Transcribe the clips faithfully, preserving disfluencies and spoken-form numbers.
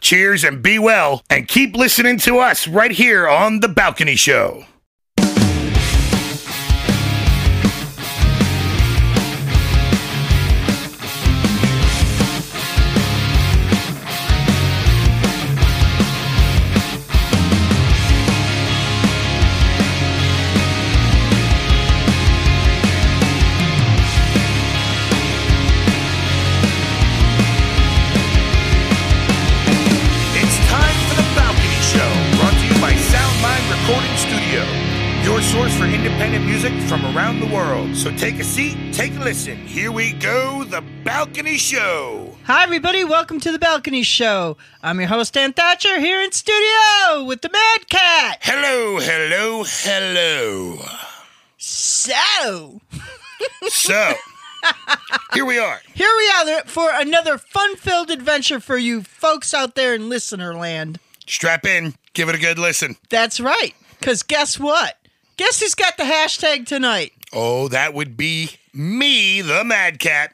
Cheers and be well, and keep listening to us right here on The Balcony Show. From around the world. So take a seat, take a listen. Here we go, The Balcony Show. Hi, everybody. Welcome to The Balcony Show. I'm your host, Dan Thatcher, here in studio with the Mad Cat. Hello, hello, hello. So. so. Here we are. Here we are for another fun-filled adventure for you folks out there in listener land. Strap in. Give it a good listen. That's right. Because guess what? Guess who's got the hashtag tonight? Oh, that would be me, the Mad Cat.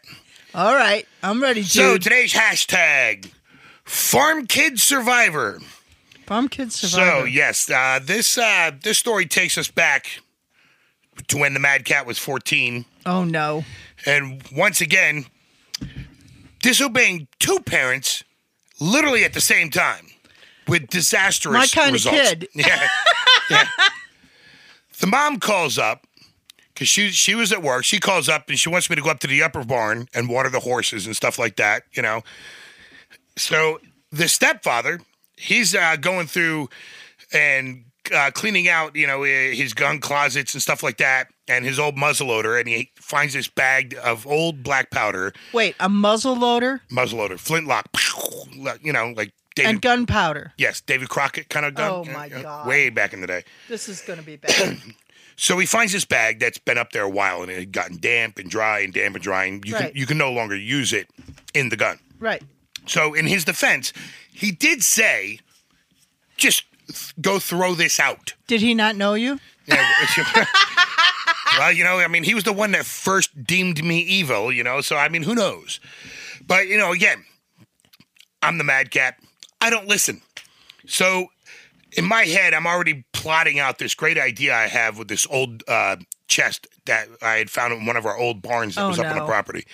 All right, I'm ready, dude. So today's hashtag, Farm Kid Survivor. Farm Kid Survivor. So, yes, uh, this uh, this story takes us back to when the Mad Cat was fourteen. Oh, no. And once again, disobeying two parents literally at the same time with disastrous results. My kind results. of kid. Yeah, yeah. The mom calls up, because she she was at work. She calls up, and she wants me to go up to the upper barn and water the horses and stuff like that, you know. So the stepfather, he's uh, going through and uh, cleaning out, you know, his gun closets and stuff like that, and his old muzzleloader, and he finds this bag of old black powder. Wait, a muzzleloader? Muzzleloader, flintlock, you know, like. David, and gunpowder. Yes, David Crockett kind of gun. Oh, my God. Way back in the day. This is going to be bad. So he finds this bag that's been up there a while, and it had gotten damp and dry and damp and dry, and you, right. can, you can no longer use it in the gun. Right. So in his defense, he did say, just th- go throw this out. Did he not know you? Yeah. Well, you know, I mean, he was the one that first deemed me evil, you know, so, I mean, who knows? But, you know, again, I'm the Mad Cat. I don't listen. So in my head, I'm already plotting out this great idea I have with this old uh, chest that I had found in one of our old barns that oh, was up no. on the property.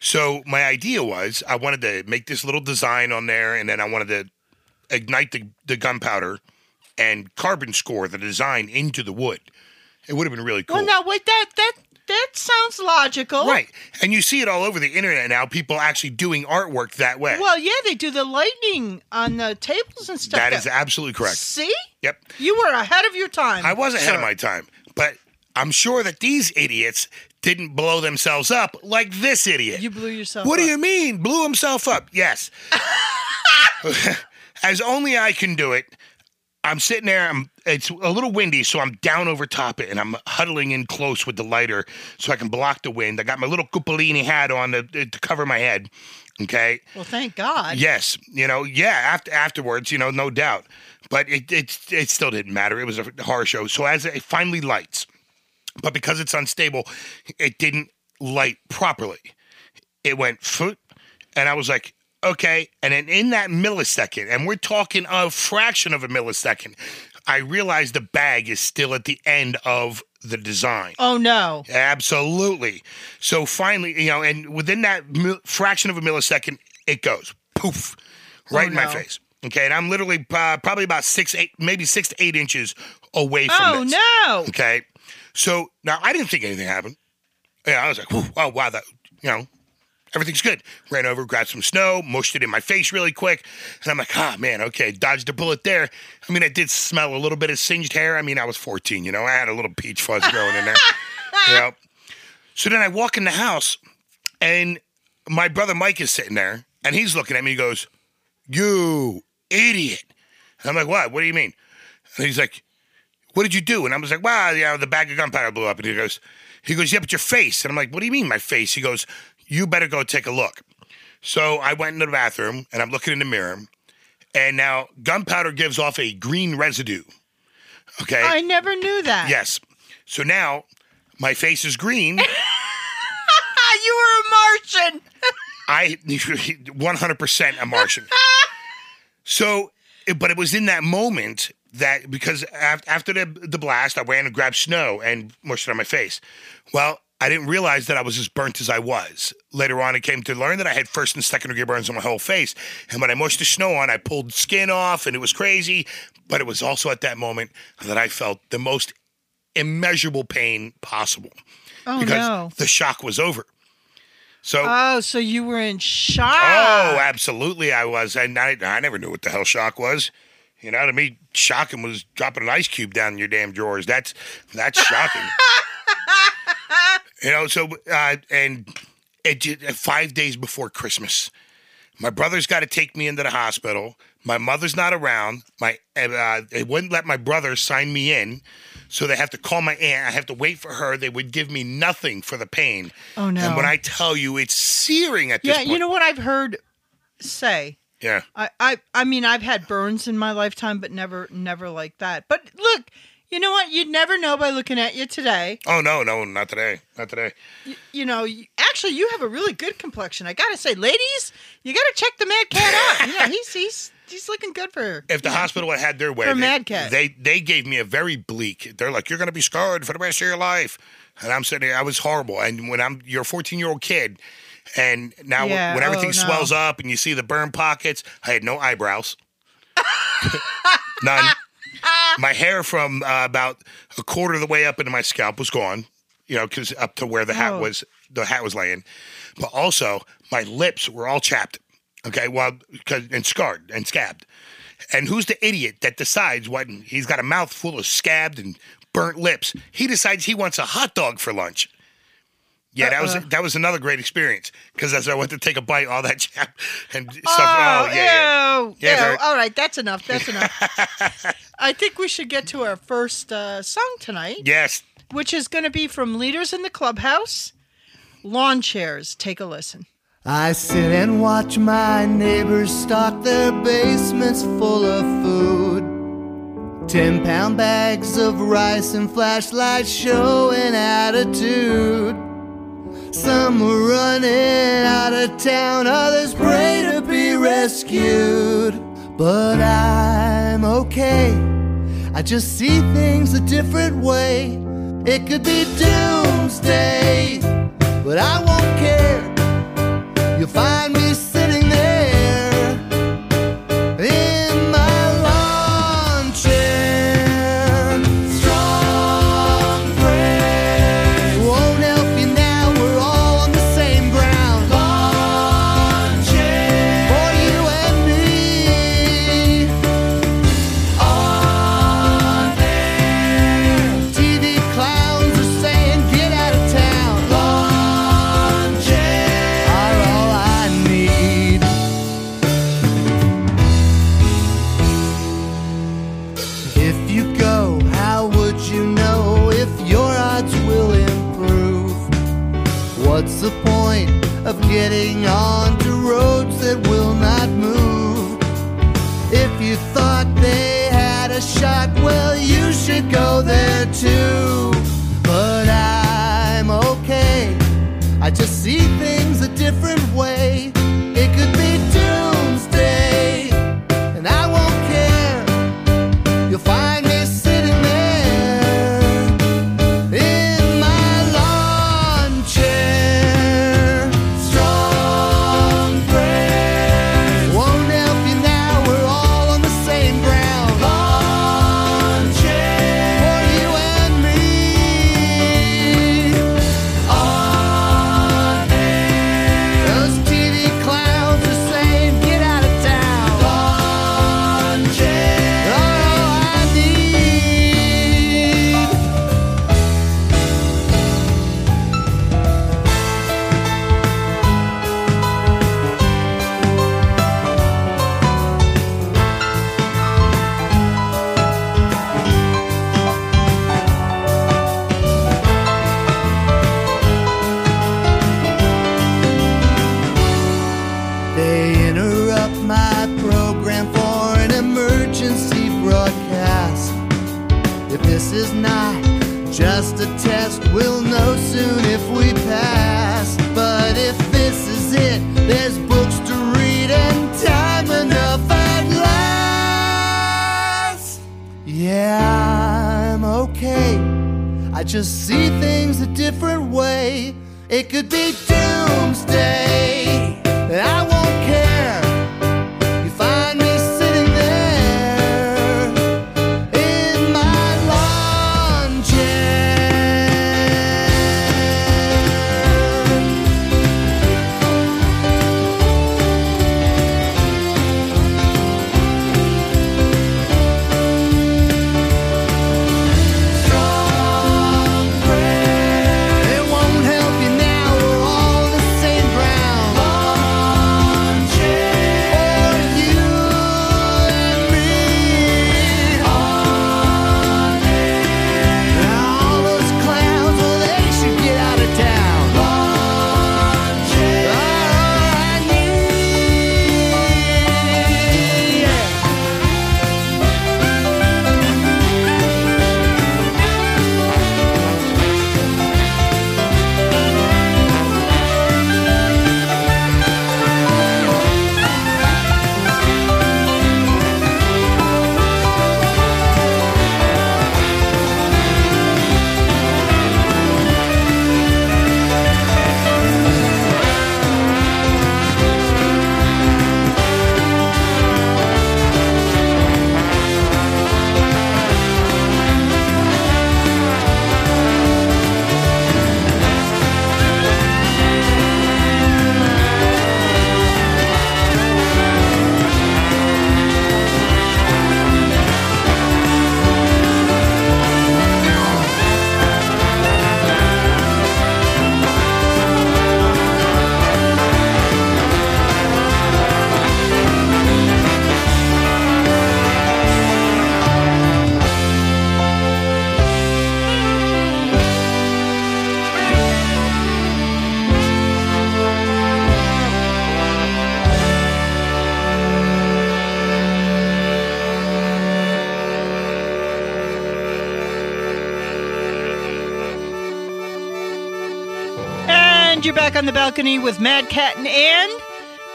So my idea was I wanted to make this little design on there, and then I wanted to ignite the, the gunpowder and carbon score the design into the wood. It would have been really cool. Well, now, wait, that, that, that sounds logical. Right. And you see it all over the internet now, people actually doing artwork that way. Well, yeah, they do the lightning on the tables and stuff. That, that is absolutely correct. See? Yep. You were ahead of your time. I was ahead sir. of my time. But I'm sure that these idiots didn't blow themselves up like this idiot. You blew yourself what up. What do you mean? Blew himself up. Yes. As only I can do it. I'm sitting there, I'm, it's a little windy, so I'm down over top it, and I'm huddling in close with the lighter so I can block the wind. I got my little Cupolini hat on to, to cover my head, okay? Well, thank God. Yes, you know, yeah, after, afterwards, you know, no doubt. But it, it, it still didn't matter. It was a horror show. So as it finally lights, but because it's unstable, it didn't light properly. It went, and I was like, okay, and then in that millisecond, and we're talking a fraction of a millisecond, I realize the bag is still at the end of the design. Oh, no. Absolutely. So finally, you know, and within that mil- fraction of a millisecond, it goes poof, right oh, in no. my face. Okay, and I'm literally uh, probably about six, eight, maybe six to eight inches away from oh, this. Oh, no. Okay, so now I didn't think anything happened. Yeah, I was like, oh, wow, that, you know. everything's good. Ran over, grabbed some snow, mushed it in my face really quick. And I'm like, ah, man, okay, dodged a bullet there. I mean, I did smell a little bit of singed hair. I mean, I was fourteen, you know. I had a little peach fuzz growing in there. You know? So then I walk in the house, and my brother Mike is sitting there, and he's looking at me. He goes, you idiot. And I'm like, what? What do you mean? And he's like, what did you do? And I was like, well, you know, the bag of gunpowder blew up. And he goes, he goes, yeah, but your face. And I'm like, what do you mean my face? He goes, you better go take a look. So I went into the bathroom, and I'm looking in the mirror, and now gunpowder gives off a green residue. Okay? I never knew that. Yes. So now my face is green. You were a Martian. I, one hundred percent a Martian. So, but it was in that moment that, because after the, the blast, I ran and grabbed snow and mushed it on my face. Well, I didn't realize that I was as burnt as I was. Later on, I came to learn that I had first and second degree burns on my whole face. And when I mushed the snow on, I pulled skin off, and it was crazy. But it was also at that moment that I felt the most immeasurable pain possible. Oh, because no. The shock was over. So, oh, so you were in shock. Oh, absolutely I was. And I, I never knew what the hell shock was. You know, to me, shocking was dropping an ice cube down in your damn drawers. That's that's shocking. You know, so, uh, and it, it, five days before Christmas, my brother's got to take me into the hospital. My mother's not around. My uh, they wouldn't let my brother sign me in, so they have to call my aunt. I have to wait for her. They would give me nothing for the pain. Oh, no. And when I tell you, it's searing at this point. Yeah, you know what I've heard say? Yeah. I, I, I mean, I've had burns in my lifetime, but never never like that. But look, you know what? You'd never know by looking at you today. Oh, no, no, not today. Not today. You, you know, you, actually, you have a really good complexion. I got to say, ladies, you got to check the Mad Cat out. Yeah, he's... he's He's looking good for her. If the hospital had their way, they, they they gave me a very bleak. They're like, you're going to be scarred for the rest of your life. And I'm sitting there, I was horrible. And when I'm, you're a fourteen-year-old kid, and now yeah, when everything oh, no. swells up and you see the burn pockets, I had no eyebrows. None. My hair from uh, about a quarter of the way up into my scalp was gone, you know, because up to where the hat oh. was, the hat was laying. But also, my lips were all chapped. Okay, well, cause, and scarred and scabbed. And who's the idiot that decides what he's got a mouth full of scabbed and burnt lips? He decides he wants a hot dog for lunch. Yeah, uh-uh. that was that was another great experience because as I went to take a bite, all that chap and stuff. Oh, oh yeah, ew, yeah. yeah ew. Right. All right, that's enough. That's enough. I think we should get to our first uh, song tonight. Yes. Which is going to be from Leaders in the Clubhouse, Lawn Chairs. Take a listen. I sit and watch my neighbors stock their basements full of food. Ten-pound bags of rice and flashlights show an attitude. Some were running out of town, others pray to be rescued. But I'm okay, I just see things a different way. It could be doomsday, but I won't care. You'll find me sitting there in my lawn chair. Strong prayer won't help you now, we're all on the same ground. Lawn chair for you and me. On there T V clowns are saying get out of town. Lawn chair are all if you go, how would you know if your odds will improve? What's the point of getting on to roads that will not move? If you thought they had a shot, well, you should go there too. But I'm okay, I just see things a different way. It could be doomsday, and I won't care. You'll find me sitting there in my lawn chair. Strong prayers won't help you now, we're all on the same ground. Lawn chair for you and me. On there this is not just a test. We'll know soon if we pass. But if this is it, there's books to read and time enough at last. Yeah, I'm okay. I just see things a different way. It could be doomsday. I won't care. You find me sitting there in my lawn chair. Strong prayer, it won't help you now. We're all on the same ground. Lawn chair, for you and me. On air, now all those clowns, well, they should get out of town. Lawn chair, all I need. And you're back on the balcony with Mad Cat and Ann,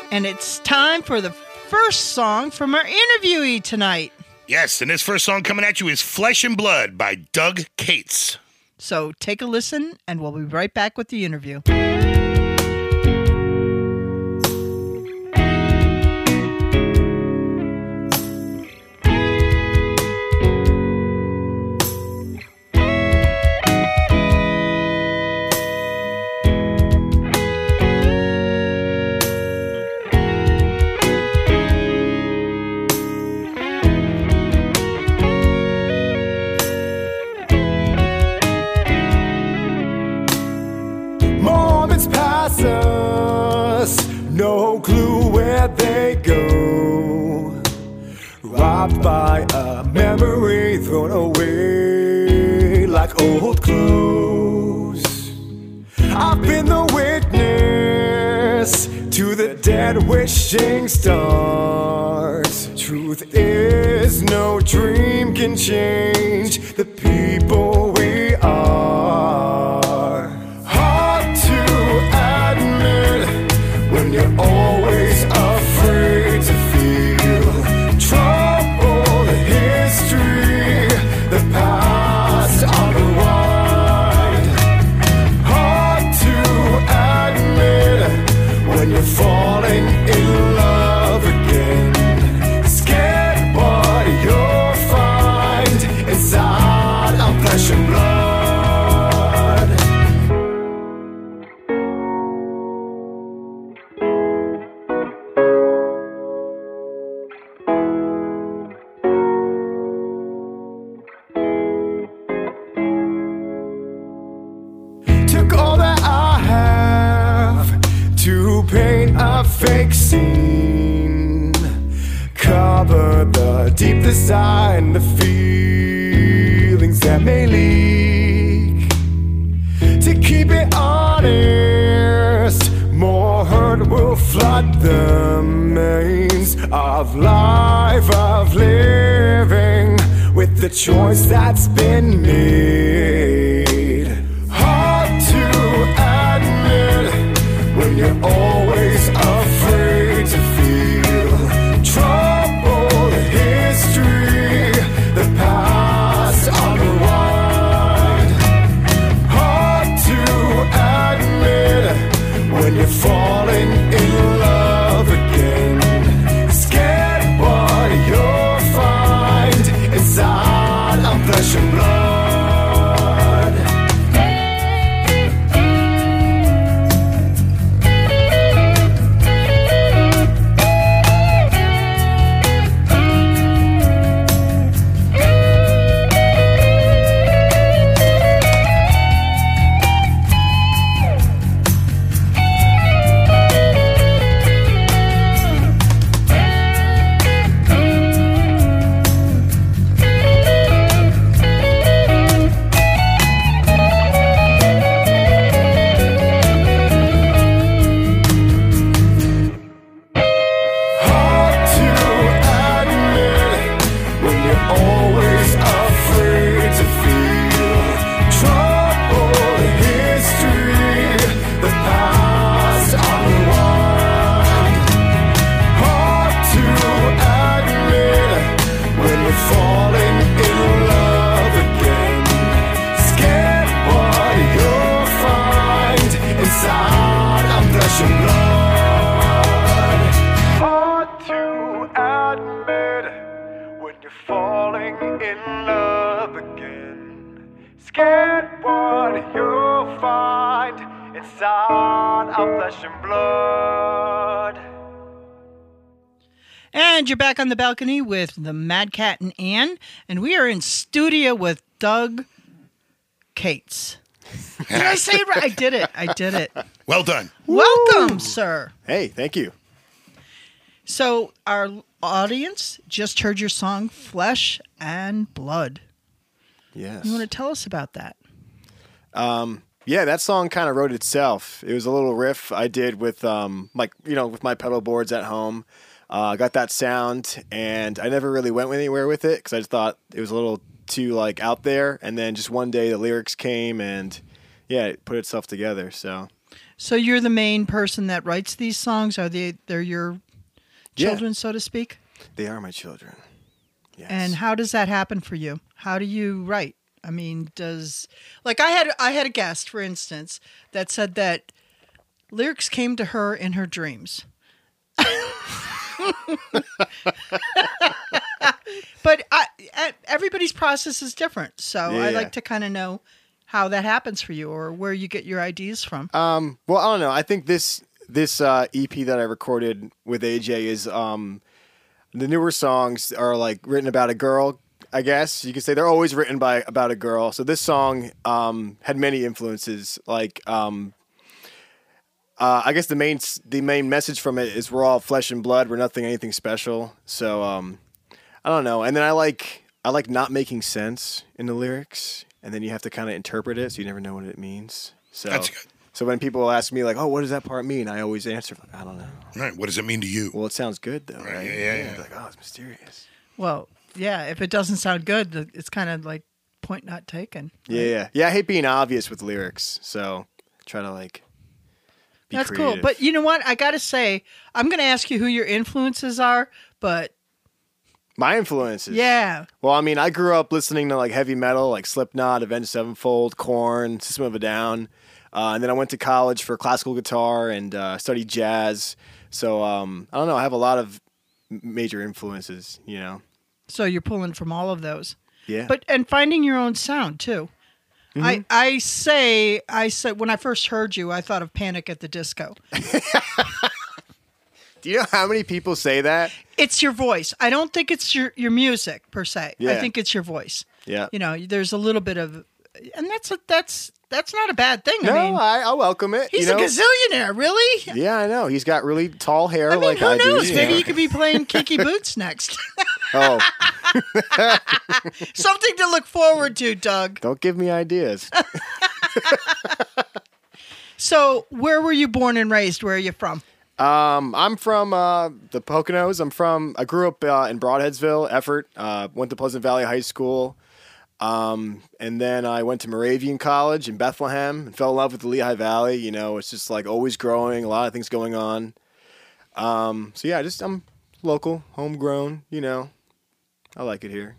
and it's time for the first song from our interviewee tonight. Yes, and this first song coming at you is Flesh and Blood by Doug Cates. So take a listen, and we'll be right back with the interview. No clue where they go, robbed by a memory thrown away like old clothes. I've been the witness to the dead wishing stars. Truth is, no dream can change the people we are. You're always afraid to feel trouble, history, the past unwind. Hard to admit when you're falling in love again. Scared what you'll find inside our flesh and blood. Deep desire and the feelings that may leak. To keep it honest, more hurt will flood the mains of life, of living. with the choice that's been made. Hard to admit when you're always afraid to feel. Troubled history, the past unwind. Hard to admit when you're falling in love again. Scared what you'll find inside of flesh and blood. Falling in love again, scared what you'll find inside our flesh and blood. And you're back on the balcony with the Mad Cat and Ann, and we are in studio with Doug Cates. Did I say it right? I did it. I did it. Well done. Welcome, Woo! Sir. Hey, thank you. So our audience just heard your song Flesh and Blood. Yes. You want to tell us about that? Um, yeah, that song kind of wrote itself. It was a little riff I did with um, like, you know, with my pedal boards at home. I uh, got that sound, and I never really went anywhere with it because I just thought it was a little too like out there. And then just one day the lyrics came, and yeah, it put itself together. So, so you're the main person that writes these songs. Are they? They're your children, yeah. So to speak? They are my children. Yes. And how does that happen for you? How do you write? I mean, does like I had I had a guest, for instance, that said that lyrics came to her in her dreams. But I, everybody's process is different, so yeah, I like yeah. to kind of know how that happens for you or where you get your ideas from. Um, well, I don't know. I think this. This uh, E P that I recorded with A J is um, the newer songs are like written about a girl, I guess you could say. They're always written by about a girl. So this song um, had many influences. Like um, uh, I guess the main the main message from it is we're all flesh and blood. We're nothing, anything special. So um, I don't know. And then I like I like not making sense in the lyrics, and then you have to kind of interpret it, so you never know what it means. So that's good. So when people ask me, like, oh, what does that part mean? I always answer, like, I don't know. Right. What does it mean to you? Well, it sounds good, though. Right. right? Yeah, yeah, yeah. yeah. Like, oh, it's mysterious. Well, yeah, if it doesn't sound good, it's kind of like point not taken. Right? Yeah, yeah. Yeah, I hate being obvious with lyrics. So try to, like, be That's creative. Cool. But you know what? I got to say, I'm going to ask you who your influences are, but... My influences? Yeah. Well, I mean, I grew up listening to, like, heavy metal, like Slipknot, Avenged Sevenfold, Korn, System of a Down. Uh, and then I went to college for classical guitar and uh, studied jazz. So um, I don't know. I have a lot of major influences, you know. So you're pulling from all of those, yeah. But and finding your own sound too. Mm-hmm. I I say I said when I first heard you, I thought of Panic at the Disco. Do you know how many people say that? It's your voice. I don't think it's your your music per se. Yeah. I think it's your voice. Yeah. You know, there's a little bit of, and that's a, that's. That's not a bad thing. No, I mean, I, I welcome it. He's you know? a gazillionaire, really? Yeah, I know. He's got really tall hair I mean, like who I knows? do. Maybe yeah. you could be playing Kiki Boots next. Oh. Something to look forward to, Doug. Don't give me ideas. So where were you born and raised? Where are you from? Um, I'm from uh, the Poconos. I'm from. I grew up uh, in Broadheadsville, Effort. Uh, went to Pleasant Valley High School, um, and then I went to Moravian College in Bethlehem and fell in love with the Lehigh Valley. You know, it's just like always growing, a lot of things going on. Um, so yeah, just I'm local, homegrown. You know, I like it here.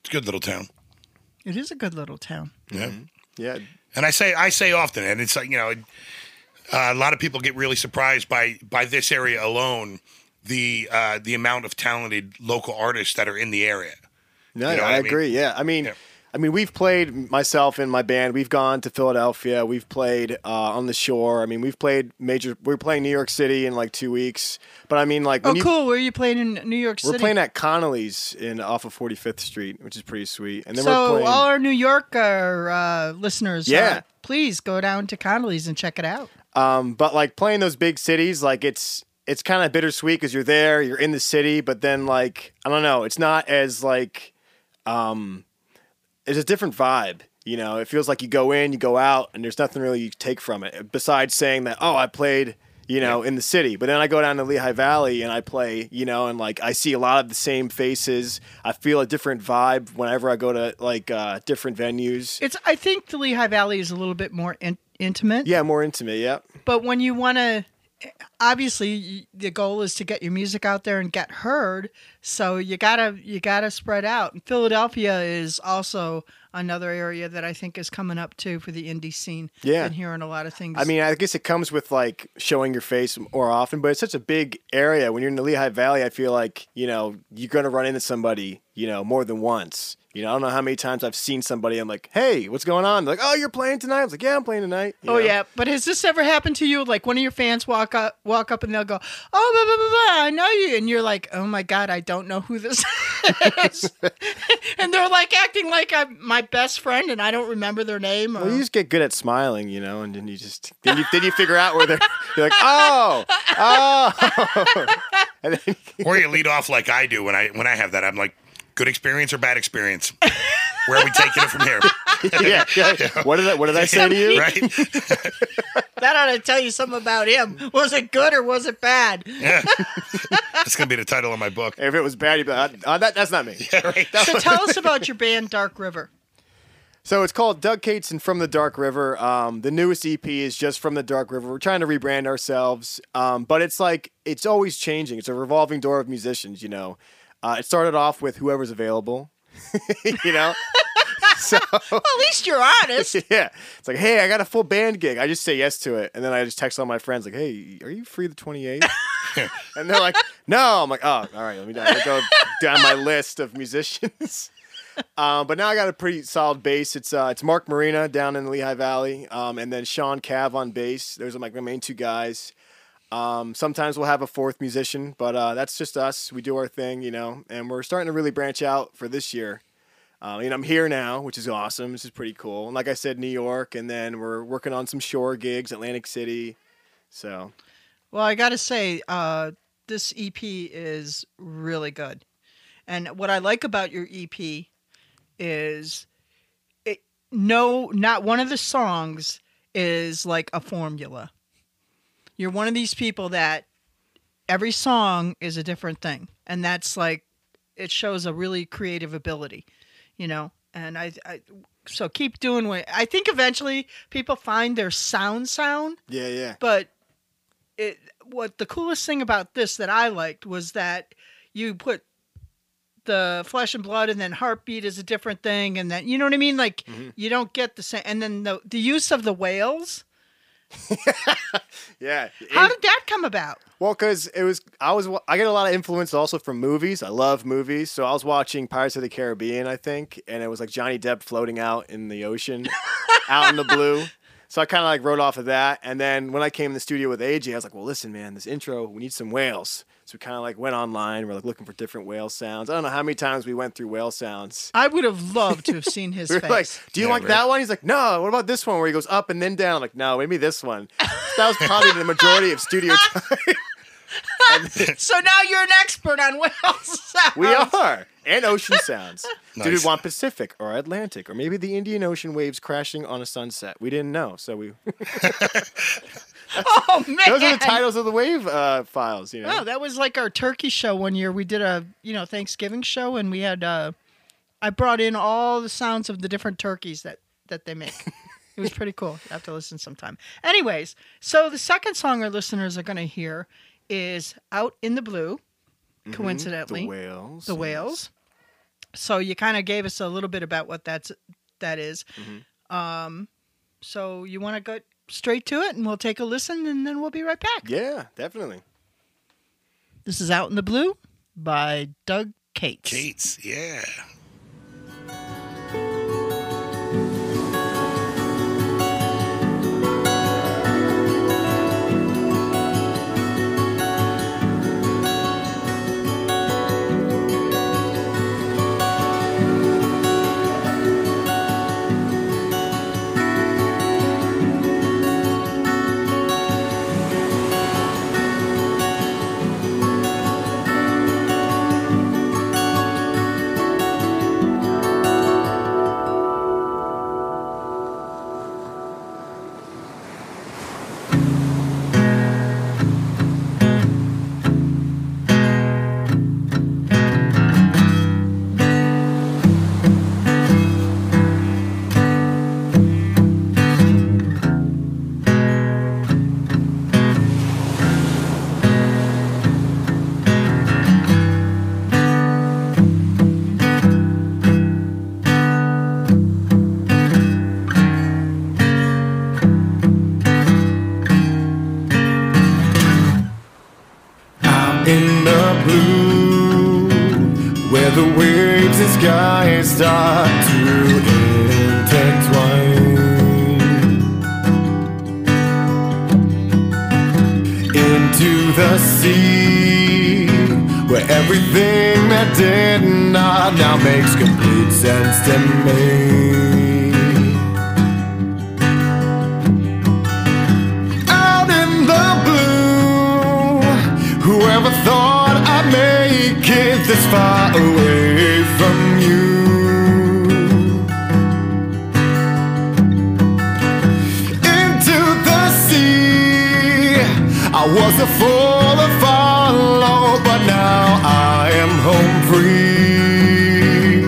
It's a good little town. It is a good little town. Yeah, mm-hmm. yeah. And I say I say often, and it's like you know. It, Uh, a lot of people get really surprised by by this area alone, the uh, the amount of talented local artists that are in the area. No, you know I, I mean? agree. Yeah, I mean, yeah. I mean, we've played myself and my band. We've gone to Philadelphia. We've played uh, on the shore. I mean, we've played major. We're playing New York City in like two weeks. But I mean, like, when oh, cool. You, where are you playing in New York City? We're playing at Connolly's in off of forty-fifth Street, which is pretty sweet. And then so we're playing, all our New Yorker uh, listeners, yeah, uh, please go down to Connolly's and check it out. Um, but like playing those big cities, like it's it's kind of bittersweet because you're there, you're in the city, but then like I don't know, it's not as like um, it's a different vibe, you know. It feels like you go in, you go out, and there's nothing really you take from it besides saying that oh, I played, you know, in the city. But then I go down to Lehigh Valley and I play, you know, and like I see a lot of the same faces. I feel a different vibe whenever I go to like uh, different venues. It's I think the Lehigh Valley is a little bit more in- intimate. Yeah, more intimate, yeah. But when you want to, obviously the goal is to get your music out there and get heard, so you got to you got to spread out. And Philadelphia is also another area that I think is coming up too for the indie scene. Yeah. And hearing a lot of things. I mean, I guess it comes with like showing your face more often, but it's such a big area. When you're in the Lehigh Valley, I feel like, you know, you're going to run into somebody, you know, more than once. You know, I don't know how many times I've seen somebody. I'm like, hey, what's going on? They're like, oh, you're playing tonight? I was like, yeah, I'm playing tonight. You oh, know? Yeah. But has this ever happened to you? Like one of your fans walk up, walk up and they'll go, oh, blah, blah, blah, blah, I know you. And you're like, oh, my God, I don't know who this is. And they're like acting like I'm my best friend and I don't remember their name. Or... Well, you just get good at smiling, you know, and then you just, then you, then you figure out where they're, you're like, oh, oh. And then... Or you lead off like I do when I when I have that. I'm like, good experience or bad experience? Where are we taking it from here? yeah, yeah. What did I, what did I say to you? Right. That ought to tell you something about him. Was it good or was it bad? Yeah. That's going to be the title of my book. If it was bad, you'd be like, uh, that, that's not me. Yeah, right. So was... tell us about your band, Dark River. So it's called Doug Cates and From the Dark River. Um, the newest E P is just From the Dark River. We're trying to rebrand ourselves, um, but it's like it's always changing. It's a revolving door of musicians, you know. Uh, it started off with whoever's available, you know? So, well, at least you're honest. Yeah. It's like, hey, I got a full band gig. I just say yes to it. And then I just text all my friends like, hey, are you free the twenty-eighth? And they're like, no. I'm like, oh, all right. Let me down, go down my list of musicians. Um, but now I got a pretty solid bass. It's uh, it's Mark Marina down in the Lehigh Valley. Um, and then Sean Cav on bass. Those are like my main two guys. Um, sometimes we'll have a fourth musician, but uh, that's just us. We do our thing, you know, and we're starting to really branch out for this year. Um, and I'm here now, which is awesome. This is pretty cool. And like I said, New York, and then we're working on some shore gigs, Atlantic City. So, well, I got to say, uh, this E P is really good. And what I like about your E P is it, no, not one of the songs is like a formula. You're one of these people that every song is a different thing. And that's like, it shows a really creative ability, you know? And I, I so keep doing what, I think eventually people find their sound sound. Yeah, yeah. But it, what the coolest thing about this that I liked was that you put the Flesh and Blood and then Heartbeat is a different thing. And then, you know what I mean? Like mm-hmm. You don't get the same. And then the, the use of the whales. Yeah. How did that come about? Well, because it was I was I get a lot of influence also from movies. I love movies, so I was watching Pirates of the Caribbean, I think, and it was like Johnny Depp floating out in the ocean, out in the blue. So I kind of like wrote off of that, and then when I came in the studio with A J, I was like, well, listen, man, this intro, we need some whales. So we kind of like went online. We're like looking for different whale sounds. I don't know how many times we went through whale sounds. I would have loved to have seen his we face. Like, do you yeah, like right. that one? He's like, no. What about this one where he goes up and then down? I'm like, no, maybe this one. That was probably the majority of studio time. Then, so now you're an expert on whale sounds. We are. And ocean sounds. Nice. Do we want Pacific or Atlantic or maybe the Indian Ocean waves crashing on a sunset? We didn't know, so we... Oh man, those are the titles of the Wave uh, files. You know, oh, that was like our turkey show one year. We did a you know Thanksgiving show, and we had uh, I brought in all the sounds of the different turkeys that that they make. It was pretty cool. You have to listen sometime. Anyways, so the second song our listeners are going to hear is Out in the Blue, mm-hmm. coincidentally. The Whales. The Whales. Yes. So you kind of gave us a little bit about what that's, that is. Mm-hmm. Um, so you want to go straight to it, and we'll take a listen, and then we'll be right back. Yeah, definitely. This is Out in the Blue by Doug Cates. Cates, yeah. Start to intertwine into the sea, where everything that did not now makes complete sense to me. Out in the blue, whoever thought I'd make it this far away from you. I was a fool to follow, but now I am home free.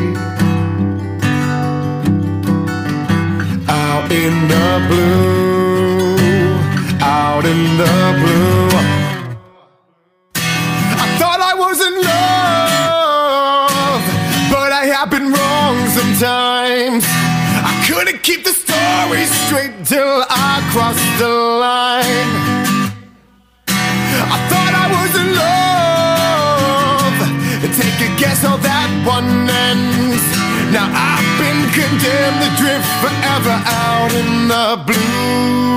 Out in the blue, out in the blue. I thought I was in love, but I have been wrong sometimes. I couldn't keep the story straight till I crossed the line. I thought I was in love, take a guess how that one ends. Now I've been condemned to drift forever out in the blue.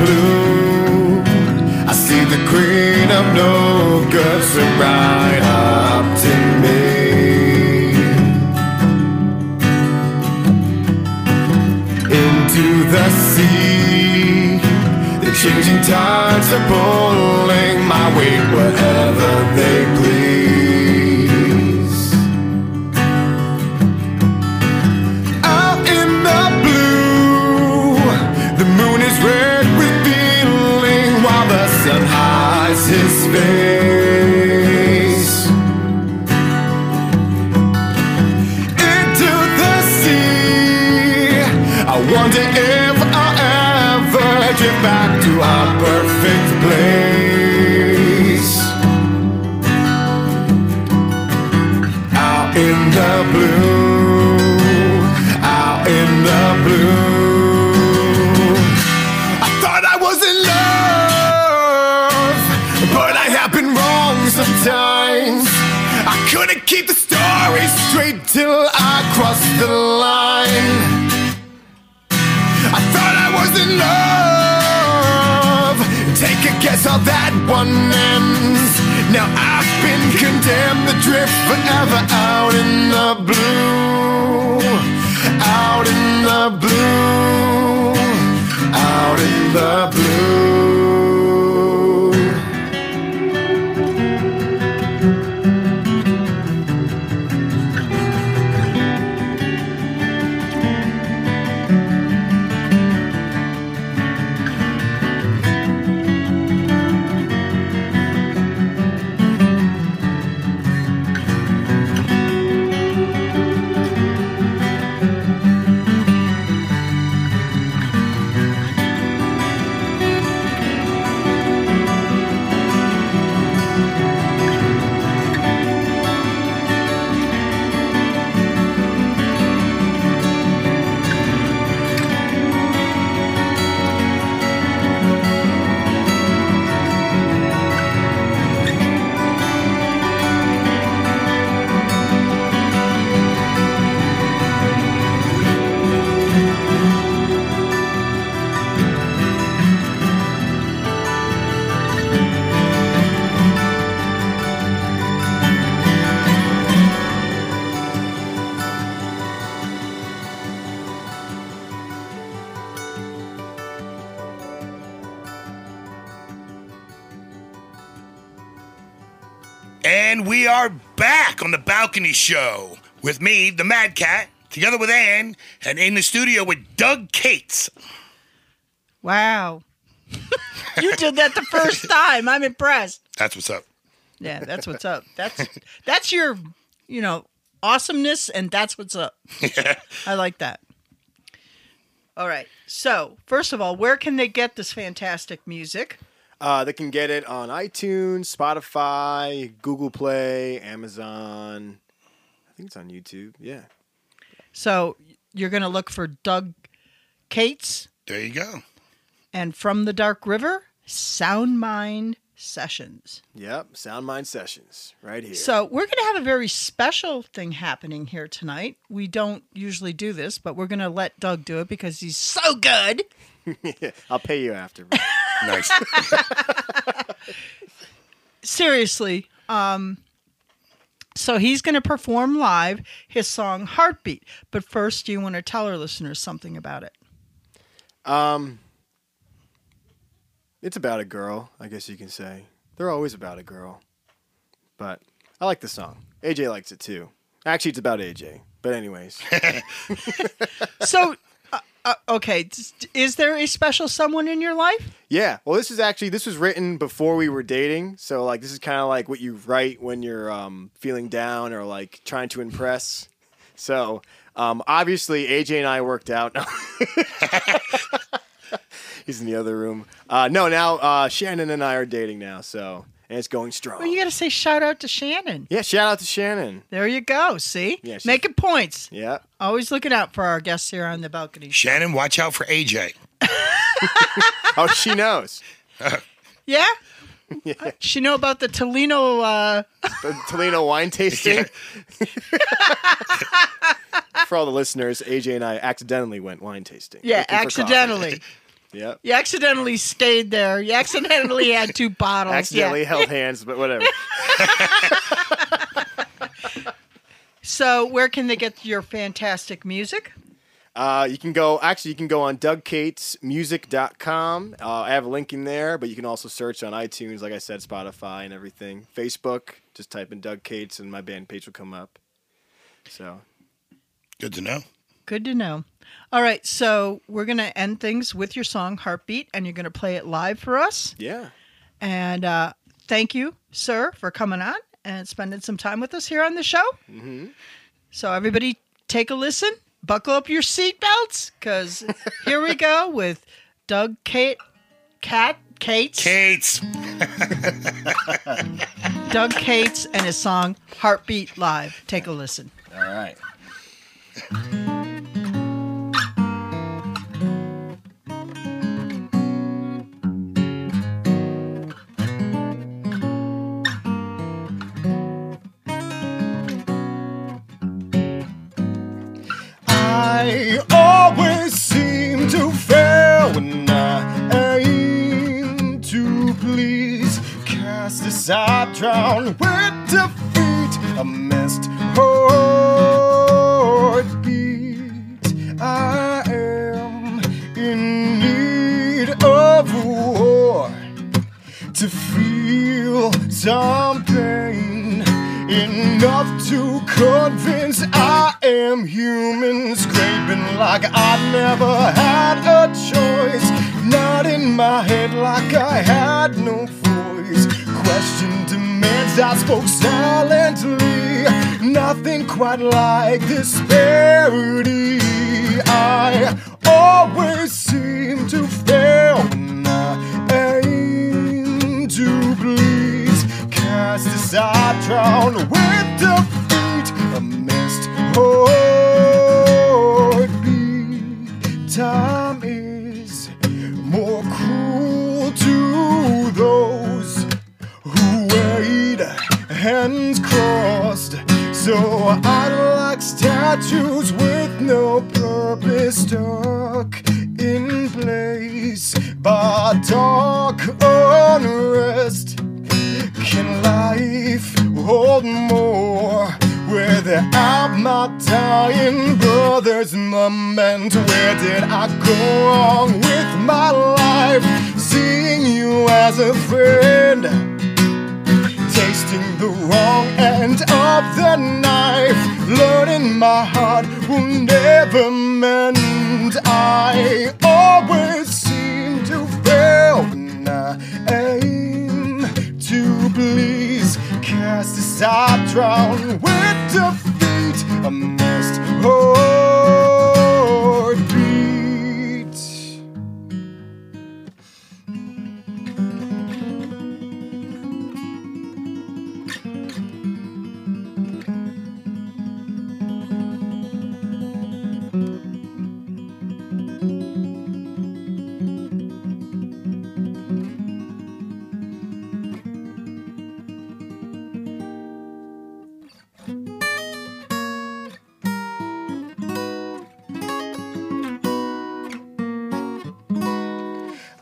Blue, I see the green of no good swim right up to me, into the sea. The changing tides are pulling my weight wherever they please. Out in the blue, the moon is red, sun hides his face into the sea. I wonder if I'll ever get back to our perfect place. Out in the blue, out in the blue. I thought I was in love, sometimes I couldn't keep the story straight till I crossed the line. I thought I was in love, take a guess how that one ends. Now I've been condemned to drift forever out in the blue, out in the blue, out in the And we are back on The Balcony Show with me, the Mad Cat, together with Ann, and in the studio with Doug Cates. Wow. You did that the first time. I'm impressed. That's what's up. Yeah, that's what's up. That's that's your, you know, awesomeness, and that's what's up. Yeah. I like that. All right. So, first of all, where can they get this fantastic music? Uh, they can get it on iTunes, Spotify, Google Play, Amazon. I think it's on YouTube. Yeah. So you're going to look for Doug Cates. There you go. And From the Dark River, Soundmind Sessions. Yep, Soundmind Sessions right here. So we're going to have a very special thing happening here tonight. We don't usually do this, but we're going to let Doug do it because he's so good. I'll pay you after. Nice. Seriously. Um, so he's going to perform live his song Heartbeat. But first, do you want to tell our listeners something about it? Um, it's about a girl, I guess you can say. They're always about a girl. But I like the song. A J likes it too. Actually, it's about A J. But anyways. So... Uh, okay, is there a special someone in your life? Yeah. Well, this is actually this was written before we were dating, so like this is kind of like what you write when you're um, feeling down or like trying to impress. So um, obviously, A J and I worked out. He's in the other room. Uh, no, now uh, Shannon and I are dating now, so and it's going strong. Well, you got to say shout out to Shannon. Yeah, shout out to Shannon. There you go. See, yeah, making points. Yeah. Always looking out for our guests here on The Balcony. Shannon, watch out for A J. Oh, she knows. Yeah? Yeah. Uh, she know about the Tolino... Uh... the Tolino wine tasting? For all the listeners, A J and I accidentally went wine tasting. Yeah, accidentally. Yeah. You accidentally stayed there. You accidentally had two bottles. Accidentally yeah. held hands, but whatever. So where can they get your fantastic music? Uh, you can go, actually, you can go on doug cates music dot com. Uh, I have a link in there, but you can also search on iTunes, like I said, Spotify and everything. Facebook, just type in Doug Cates and my band page will come up. So good to know. Good to know. All right, so we're going to end things with your song, Heartbeat, and you're going to play it live for us. Yeah. And uh, thank you, sir, for coming on and spending some time with us here on the show. Mm-hmm. So everybody take a listen, buckle up your seatbelts, because here we go with Doug Kate, Cat, Cates. Cates. Doug Cates and his song Heartbeat live. Take a listen. All right. I always seem to fail when I aim to play. as I drown with defeat, a missed heartbeat. I am in need of war to feel some pain, enough to convince I am human, scraping like I never had a choice, not in my head like I had no voice. Question demands I spoke silently, nothing quite like this parody. I always seem to fail when I aim to please, cast as I drown with defeat, a missed heartbeat. Time is more cruel to those who wait, hands crossed, so idle like statues with no purpose, stuck in place by dark unrest. Can life hold more without my dying brother's lament? Where did I go wrong with my life? Seeing you as a friend, tasting the wrong end of the knife, learning my heart will never mend. I always seem to fail when I aim to please, cast as I drown with defeat, a missed heartbeat.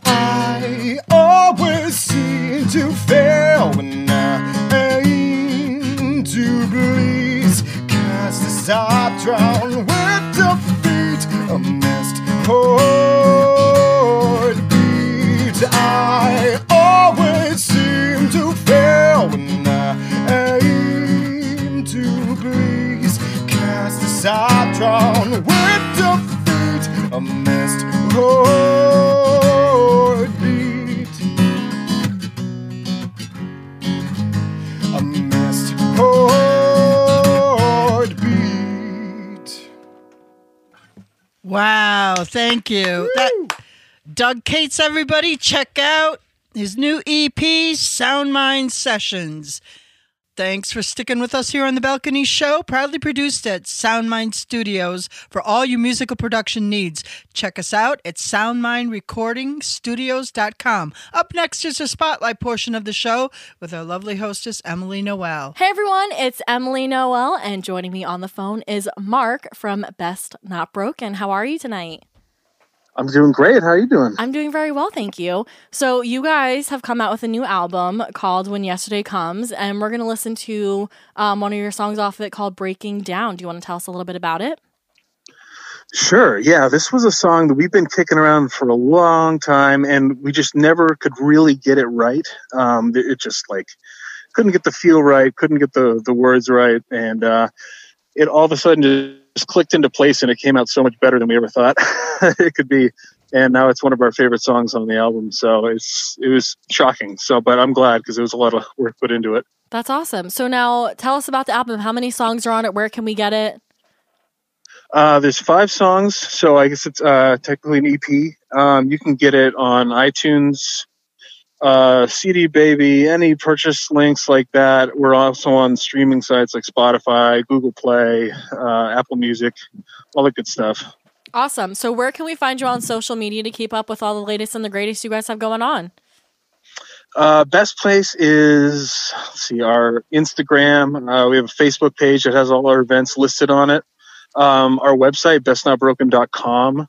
I always seem to fail when I aim to please, cast as I drown with defeat, a missed heartbeat. I always seem to fail when I aim to please, cast as I drown with defeat, a missed heartbeat. Wow, thank you. That, Doug Cates, everybody, check out his new E P, Sound Mind Sessions. Thanks for sticking with us here on The Balcony Show, proudly produced at SoundMind Studios. For all your musical production needs, check us out at sound mind recording studios dot com. Up next is the spotlight portion of the show with our lovely hostess, Emily Noel. Hey, everyone. It's Emily Noel, and joining me on the phone is Mark from Best Not Broken. How are you tonight? I'm doing great. How are you doing? I'm doing very well, thank you. So you guys have come out with a new album called When Yesterday Comes, and we're going to listen to um, one of your songs off of it called Breaking Down. Do you want to tell us a little bit about it? Sure. Yeah, this was a song that we've been kicking around for a long time, and we just never could really get it right. Um, it just, like, couldn't get the feel right, couldn't get the, the words right, and uh, it all of a sudden just... just clicked into place, and it came out so much better than we ever thought it could be. And now it's one of our favorite songs on the album. So it's, it was shocking. So, but I'm glad, cause it was a lot of work put into it. That's awesome. So now tell us about the album. How many songs are on it? Where can we get it? Uh, there's five songs. So I guess it's uh, technically an E P. Um, you can get it on iTunes, uh, C D Baby, any purchase links like that. We're also on streaming sites like Spotify, Google Play, uh, Apple Music, all that good stuff. Awesome. So where can we find you on social media to keep up with all the latest and the greatest you guys have going on? Uh, best place is, let's see, our Instagram. Uh, we have a Facebook page that has all our events listed on it. Um, our website, best not broken dot com.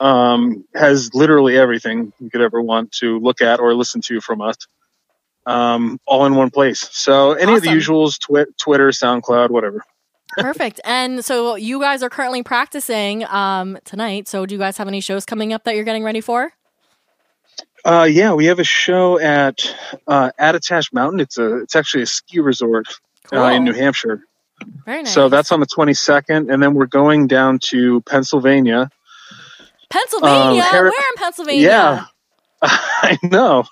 Um, has literally everything you could ever want to look at or listen to from us. um, all in one place. So any awesome. of the usuals, twi- Twitter, SoundCloud, whatever. Perfect. And so you guys are currently practicing um, tonight. So do you guys have any shows coming up that you're getting ready for? Uh, yeah, we have a show at uh, Attitash Mountain. It's a it's actually a ski resort cool. uh, in New Hampshire. Very nice. So that's on the twenty-second, and then we're going down to Pennsylvania. Pennsylvania? Um, Har- Where in Pennsylvania? Yeah, I know.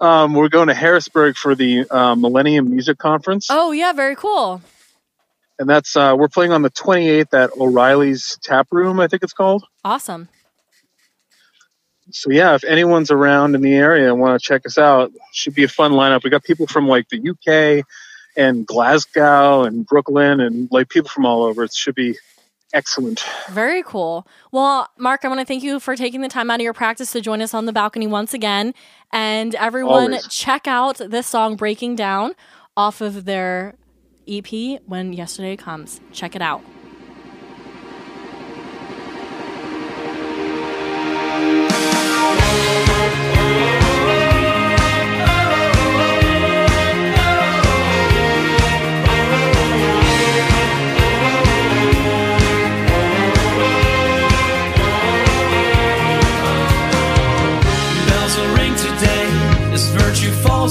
Um, we're going to Harrisburg for the uh, Millennium Music Conference. Oh, yeah, very cool. And that's uh, we're playing on the twenty-eighth at O'Reilly's Tap Room, I think it's called. Awesome. So, yeah, if anyone's around in the area and want to check us out, it should be a fun lineup. We got people from, like, the U K and Glasgow and Brooklyn and, like, people from all over. It should be excellent. Very cool. Well, Mark, I want to thank you for taking the time out of your practice to join us on The Balcony once again. And everyone, Always. check out this song, Breaking Down, off of their E P, When Yesterday Comes. Check it out.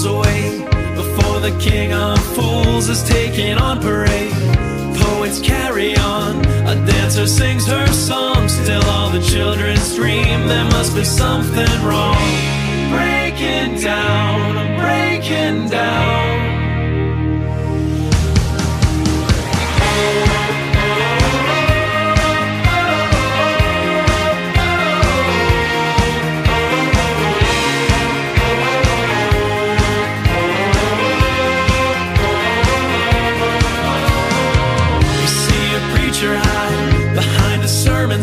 Away before the king of fools is taken on parade. Poets carry on, a dancer sings her song. Still all the children scream, there must be something wrong. Breaking down, breaking down.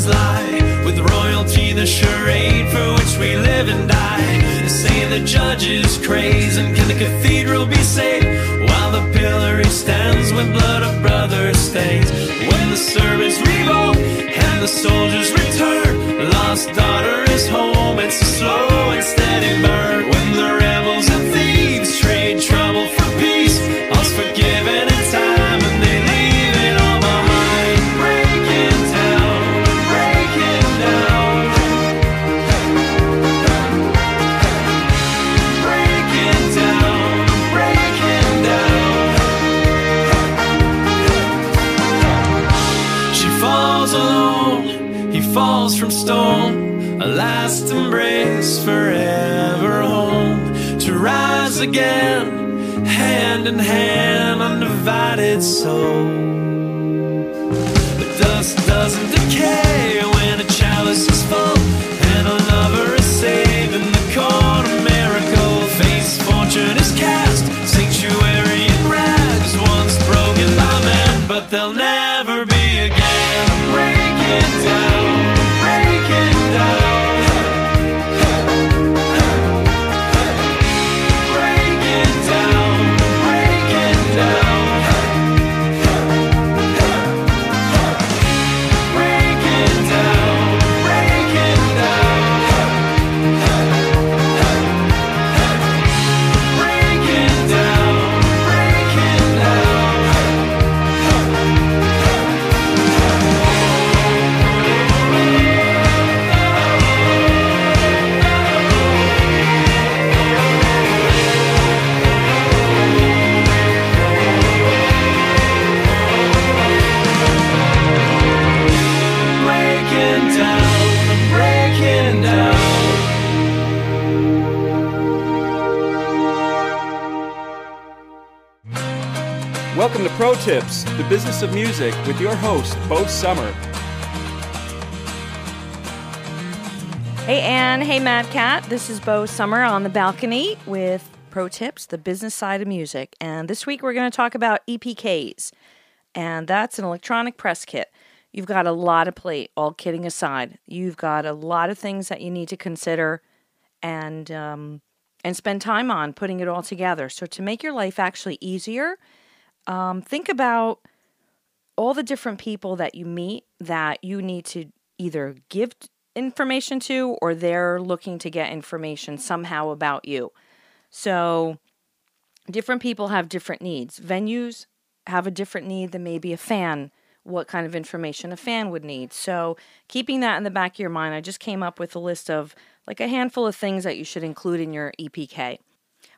Lie. With royalty, the charade for which we live and die. They say the judge is crazed, and can the cathedral be saved? While the pillory stands with blood of brothers stains. When the servants revolt and the soldiers return, lost daughter is home. It's a slow and steady burn. When the rebels and thieves trade trouble for peace, all's forgiven in time, and they leave it all behind. Breaking down. Falls from stone, a last embrace forever home. To rise again, hand in hand, undivided soul. The dust doesn't decay when a chalice is full, and a lover is saved in the court of miracle. Fate's fortune is cast, sanctuary in rags. Once broken by man, but they'll never be again. Breaking down. Welcome to Pro Tips, the business of music, with your host, Bo Summer. Hey, Ann. Hey, Mad Cat. This is Bo Summer on The Balcony with Pro Tips, the business side of music. And this week we're going to talk about E P Ks. And that's an electronic press kit. You've got a lot of plate, all kidding aside. You've got a lot of things that you need to consider and, um, and spend time on putting it all together. So to make your life actually easier, Um, think about all the different people that you meet that you need to either give information to, or they're looking to get information somehow about you. So different people have different needs. Venues have a different need than maybe a fan, what kind of information a fan would need. So keeping that in the back of your mind, I just came up with a list of like a handful of things that you should include in your E P K.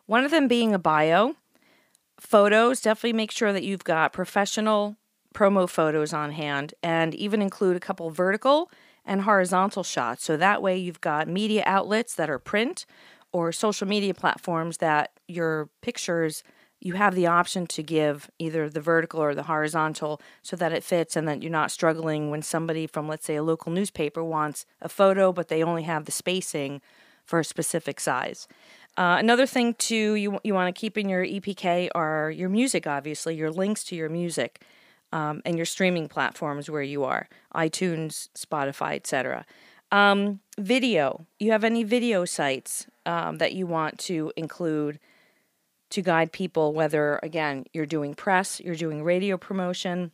One of them being a bio. Photos, definitely make sure that you've got professional promo photos on hand, and even include a couple vertical and horizontal shots. So that way you've got media outlets that are print or social media platforms that your pictures, you have the option to give either the vertical or the horizontal so that it fits, and that you're not struggling when somebody from, let's say, a local newspaper wants a photo, but they only have the spacing for a specific size. Uh, another thing, too, you, you want to keep in your E P K are your music, obviously, your links to your music um, and your streaming platforms where you are, iTunes, Spotify, et cetera. Um, video. You have any video sites um, that you want to include to guide people, whether, again, you're doing press, you're doing radio promotion.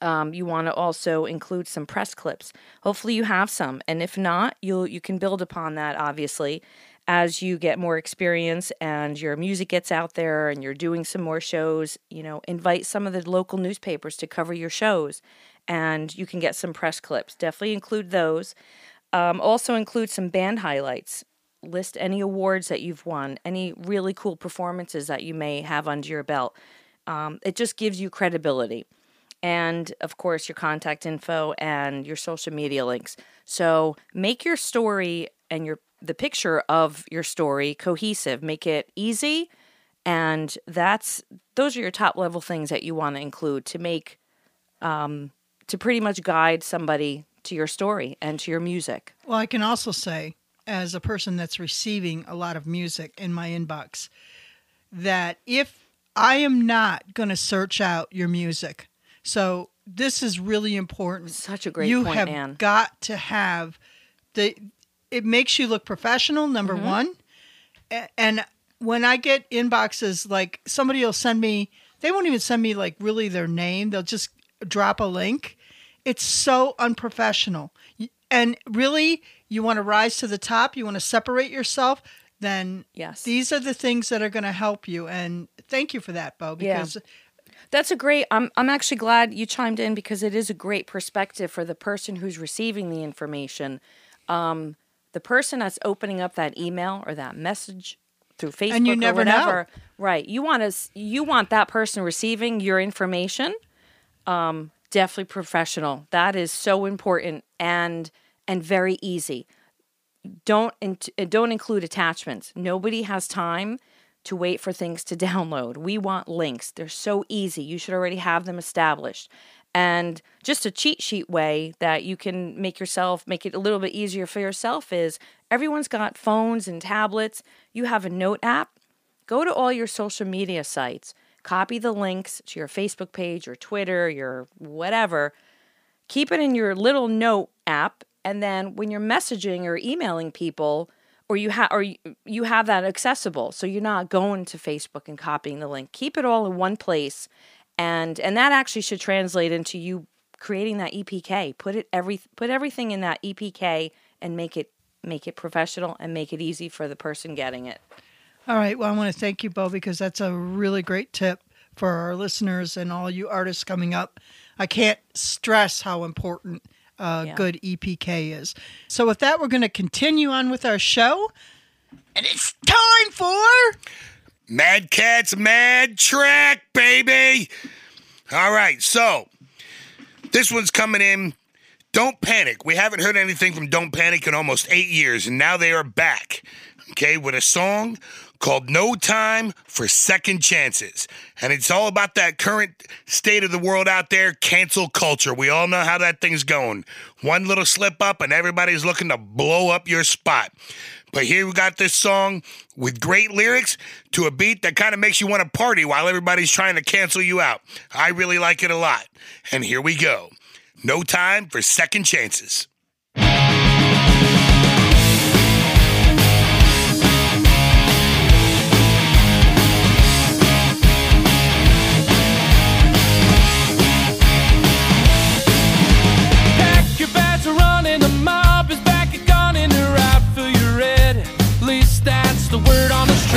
Um, you want to also include some press clips. Hopefully you have some, and if not, you'll, you can build upon that, obviously, as you get more experience and your music gets out there and you're doing some more shows. You know, invite some of the local newspapers to cover your shows, and you can get some press clips. Definitely include those. Um, also include some band highlights. List any awards that you've won, any really cool performances that you may have under your belt. Um, it just gives you credibility. And, of course, your contact info and your social media links. So make your story and your the picture of your story cohesive. Make it easy, and that's those are your top-level things that you want to include to make um, to pretty much guide somebody to your story and to your music. Well, I can also say, as a person that's receiving a lot of music in my inbox, that if I am not going to search out your music, so this is really important. Such a great you point, You have Anne. got to have the. It makes you look professional, number mm-hmm. one. And when I get inboxes, like somebody will send me, they won't even send me like really their name. They'll just drop a link. It's so unprofessional. And really, you want to rise to the top. You want to separate yourself. Then yes. These are the things that are going to help you. And thank you for that, Bo, because... Yeah. That's a great, I'm, I'm actually glad you chimed in, because it is a great perspective for the person who's receiving the information. Um, the person that's opening up that email or that message through Facebook and you never or whatever. Know. Right. You want to, you want that person receiving your information, um, definitely professional. That is so important, and, and very easy. Don't, in, don't include attachments. Nobody has time to wait for things to download. We want links. They're so easy. You should already have them established. And just a cheat sheet way that you can make yourself, make it a little bit easier for yourself is everyone's got phones and tablets. You have a note app. Go to all your social media sites. Copy the links to your Facebook page, your Twitter, your whatever. Keep it in your little note app. And then when you're messaging or emailing people, Or you, ha or you have that accessible, so you're not going to Facebook and copying the link. Keep it all in one place, and and that actually should translate into you creating that E P K. Put it every put everything in that E P K and make it make it professional and make it easy for the person getting it. All right. Well, I want to thank you, Bo, because that's a really great tip for our listeners and all you artists coming up. I can't stress how important Uh, yeah. good E P K is. So with that, we're going to continue on with our show. And it's time for... Mad Cat's Mad Track, baby! All right, so this one's coming in. Don't Panic. We haven't heard anything from Don't Panic in almost eight years, and now they are back, okay, with a song called No Time for Second Chances. And it's all about that current state of the world out there, cancel culture. We all know how that thing's going. One little slip up and everybody's looking to blow up your spot. But here we got this song with great lyrics to a beat that kind of makes you want to party while everybody's trying to cancel you out. I really like it a lot. And here we go. No Time for Second Chances. The word on the street.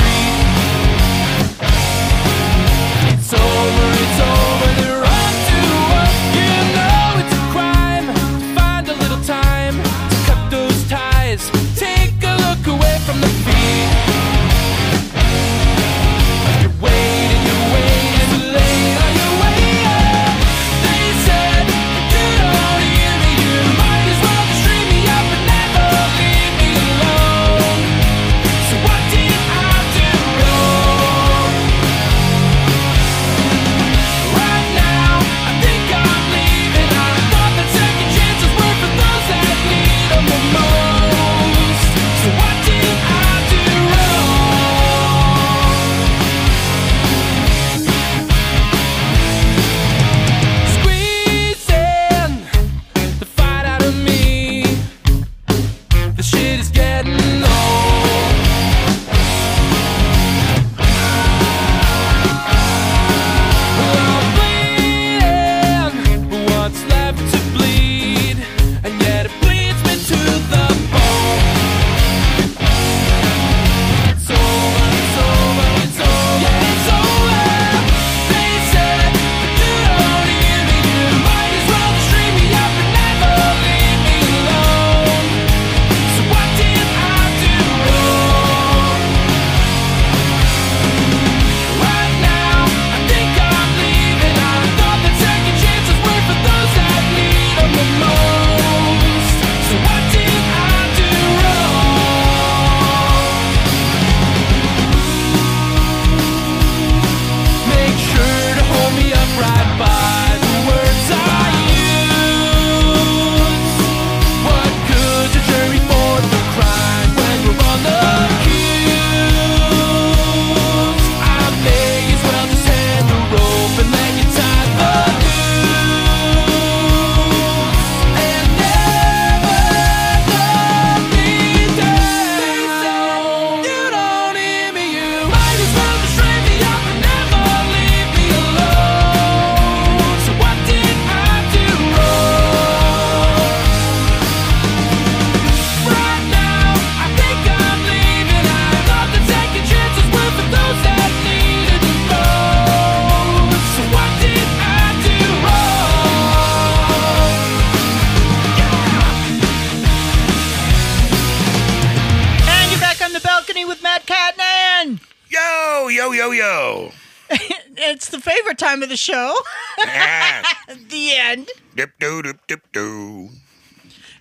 It's the favorite time of the show. Ah. The end. Dip, do, dip, dip, do.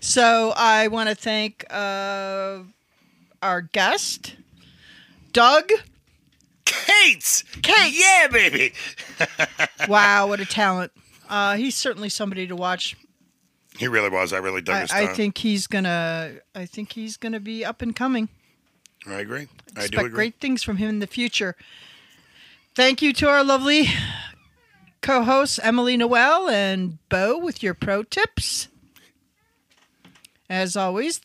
So I want to thank uh, our guest, Doug. Cates. Cates. Yeah, baby. Wow, what a talent. Uh, he's certainly somebody to watch. He really was. I really dug I, his talent. I think he's gonna. I think he's gonna be up and coming. I agree. I Expect do agree. Great things from him in the future. Thank you to our lovely co-hosts Emily Noel and Beau with your pro tips. As always,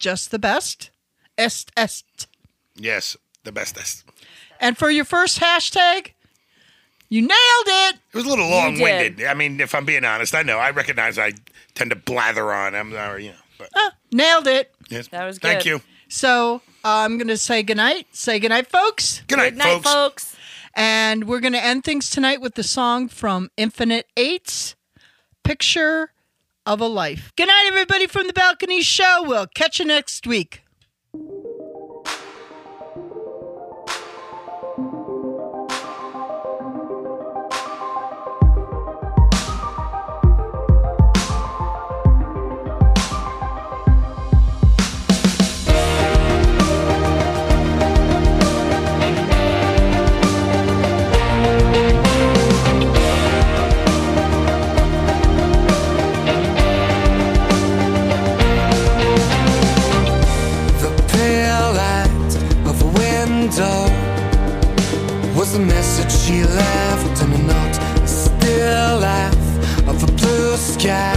just the best. Est est. Yes, the bestest. And for your first hashtag, you nailed it. It was a little long-winded. I mean, if I'm being honest, I know. I recognize I tend to blather on. I'm sorry, you know. But. Oh, nailed it. Yes. That was good. Thank you. So uh, I'm going to say goodnight. Say goodnight, folks. Goodnight, good folks. Night, folks. And we're going to end things tonight with the song from Infinite Eights, Picture of a Life. Good night, everybody, from The Balcony Show. We'll catch you next week. The message she left and a note, still laugh of a blue sky.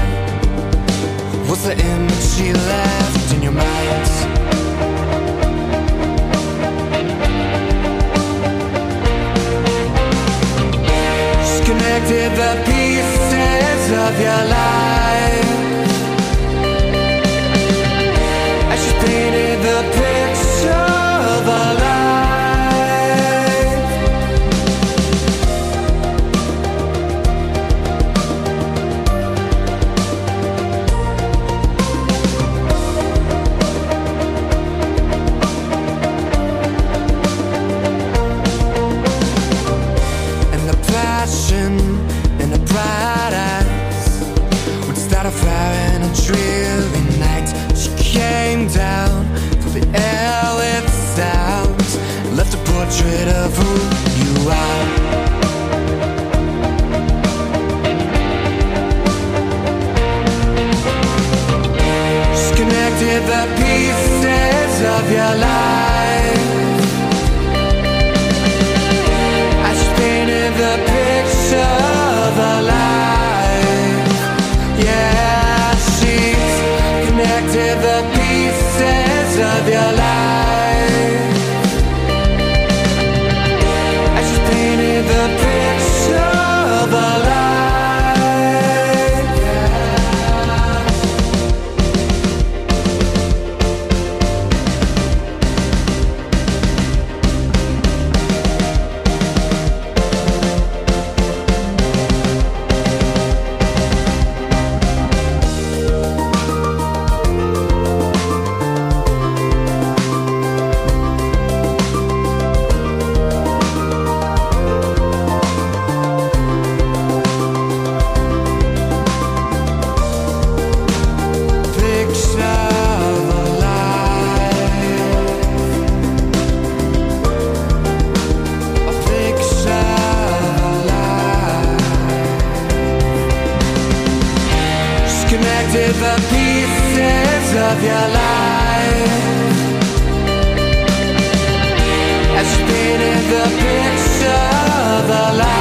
What's the image she left in your mind? She connected the pieces of your life as she painted the picture of a life. Drilling night, she came down through the airlit sounds, left a portrait of who you are. She connected the pieces of your life as she painted the picture of a life. Yeah. The pieces of your life I just painted the picture of a life, yeah. The pieces of your life as you painted the picture of a life.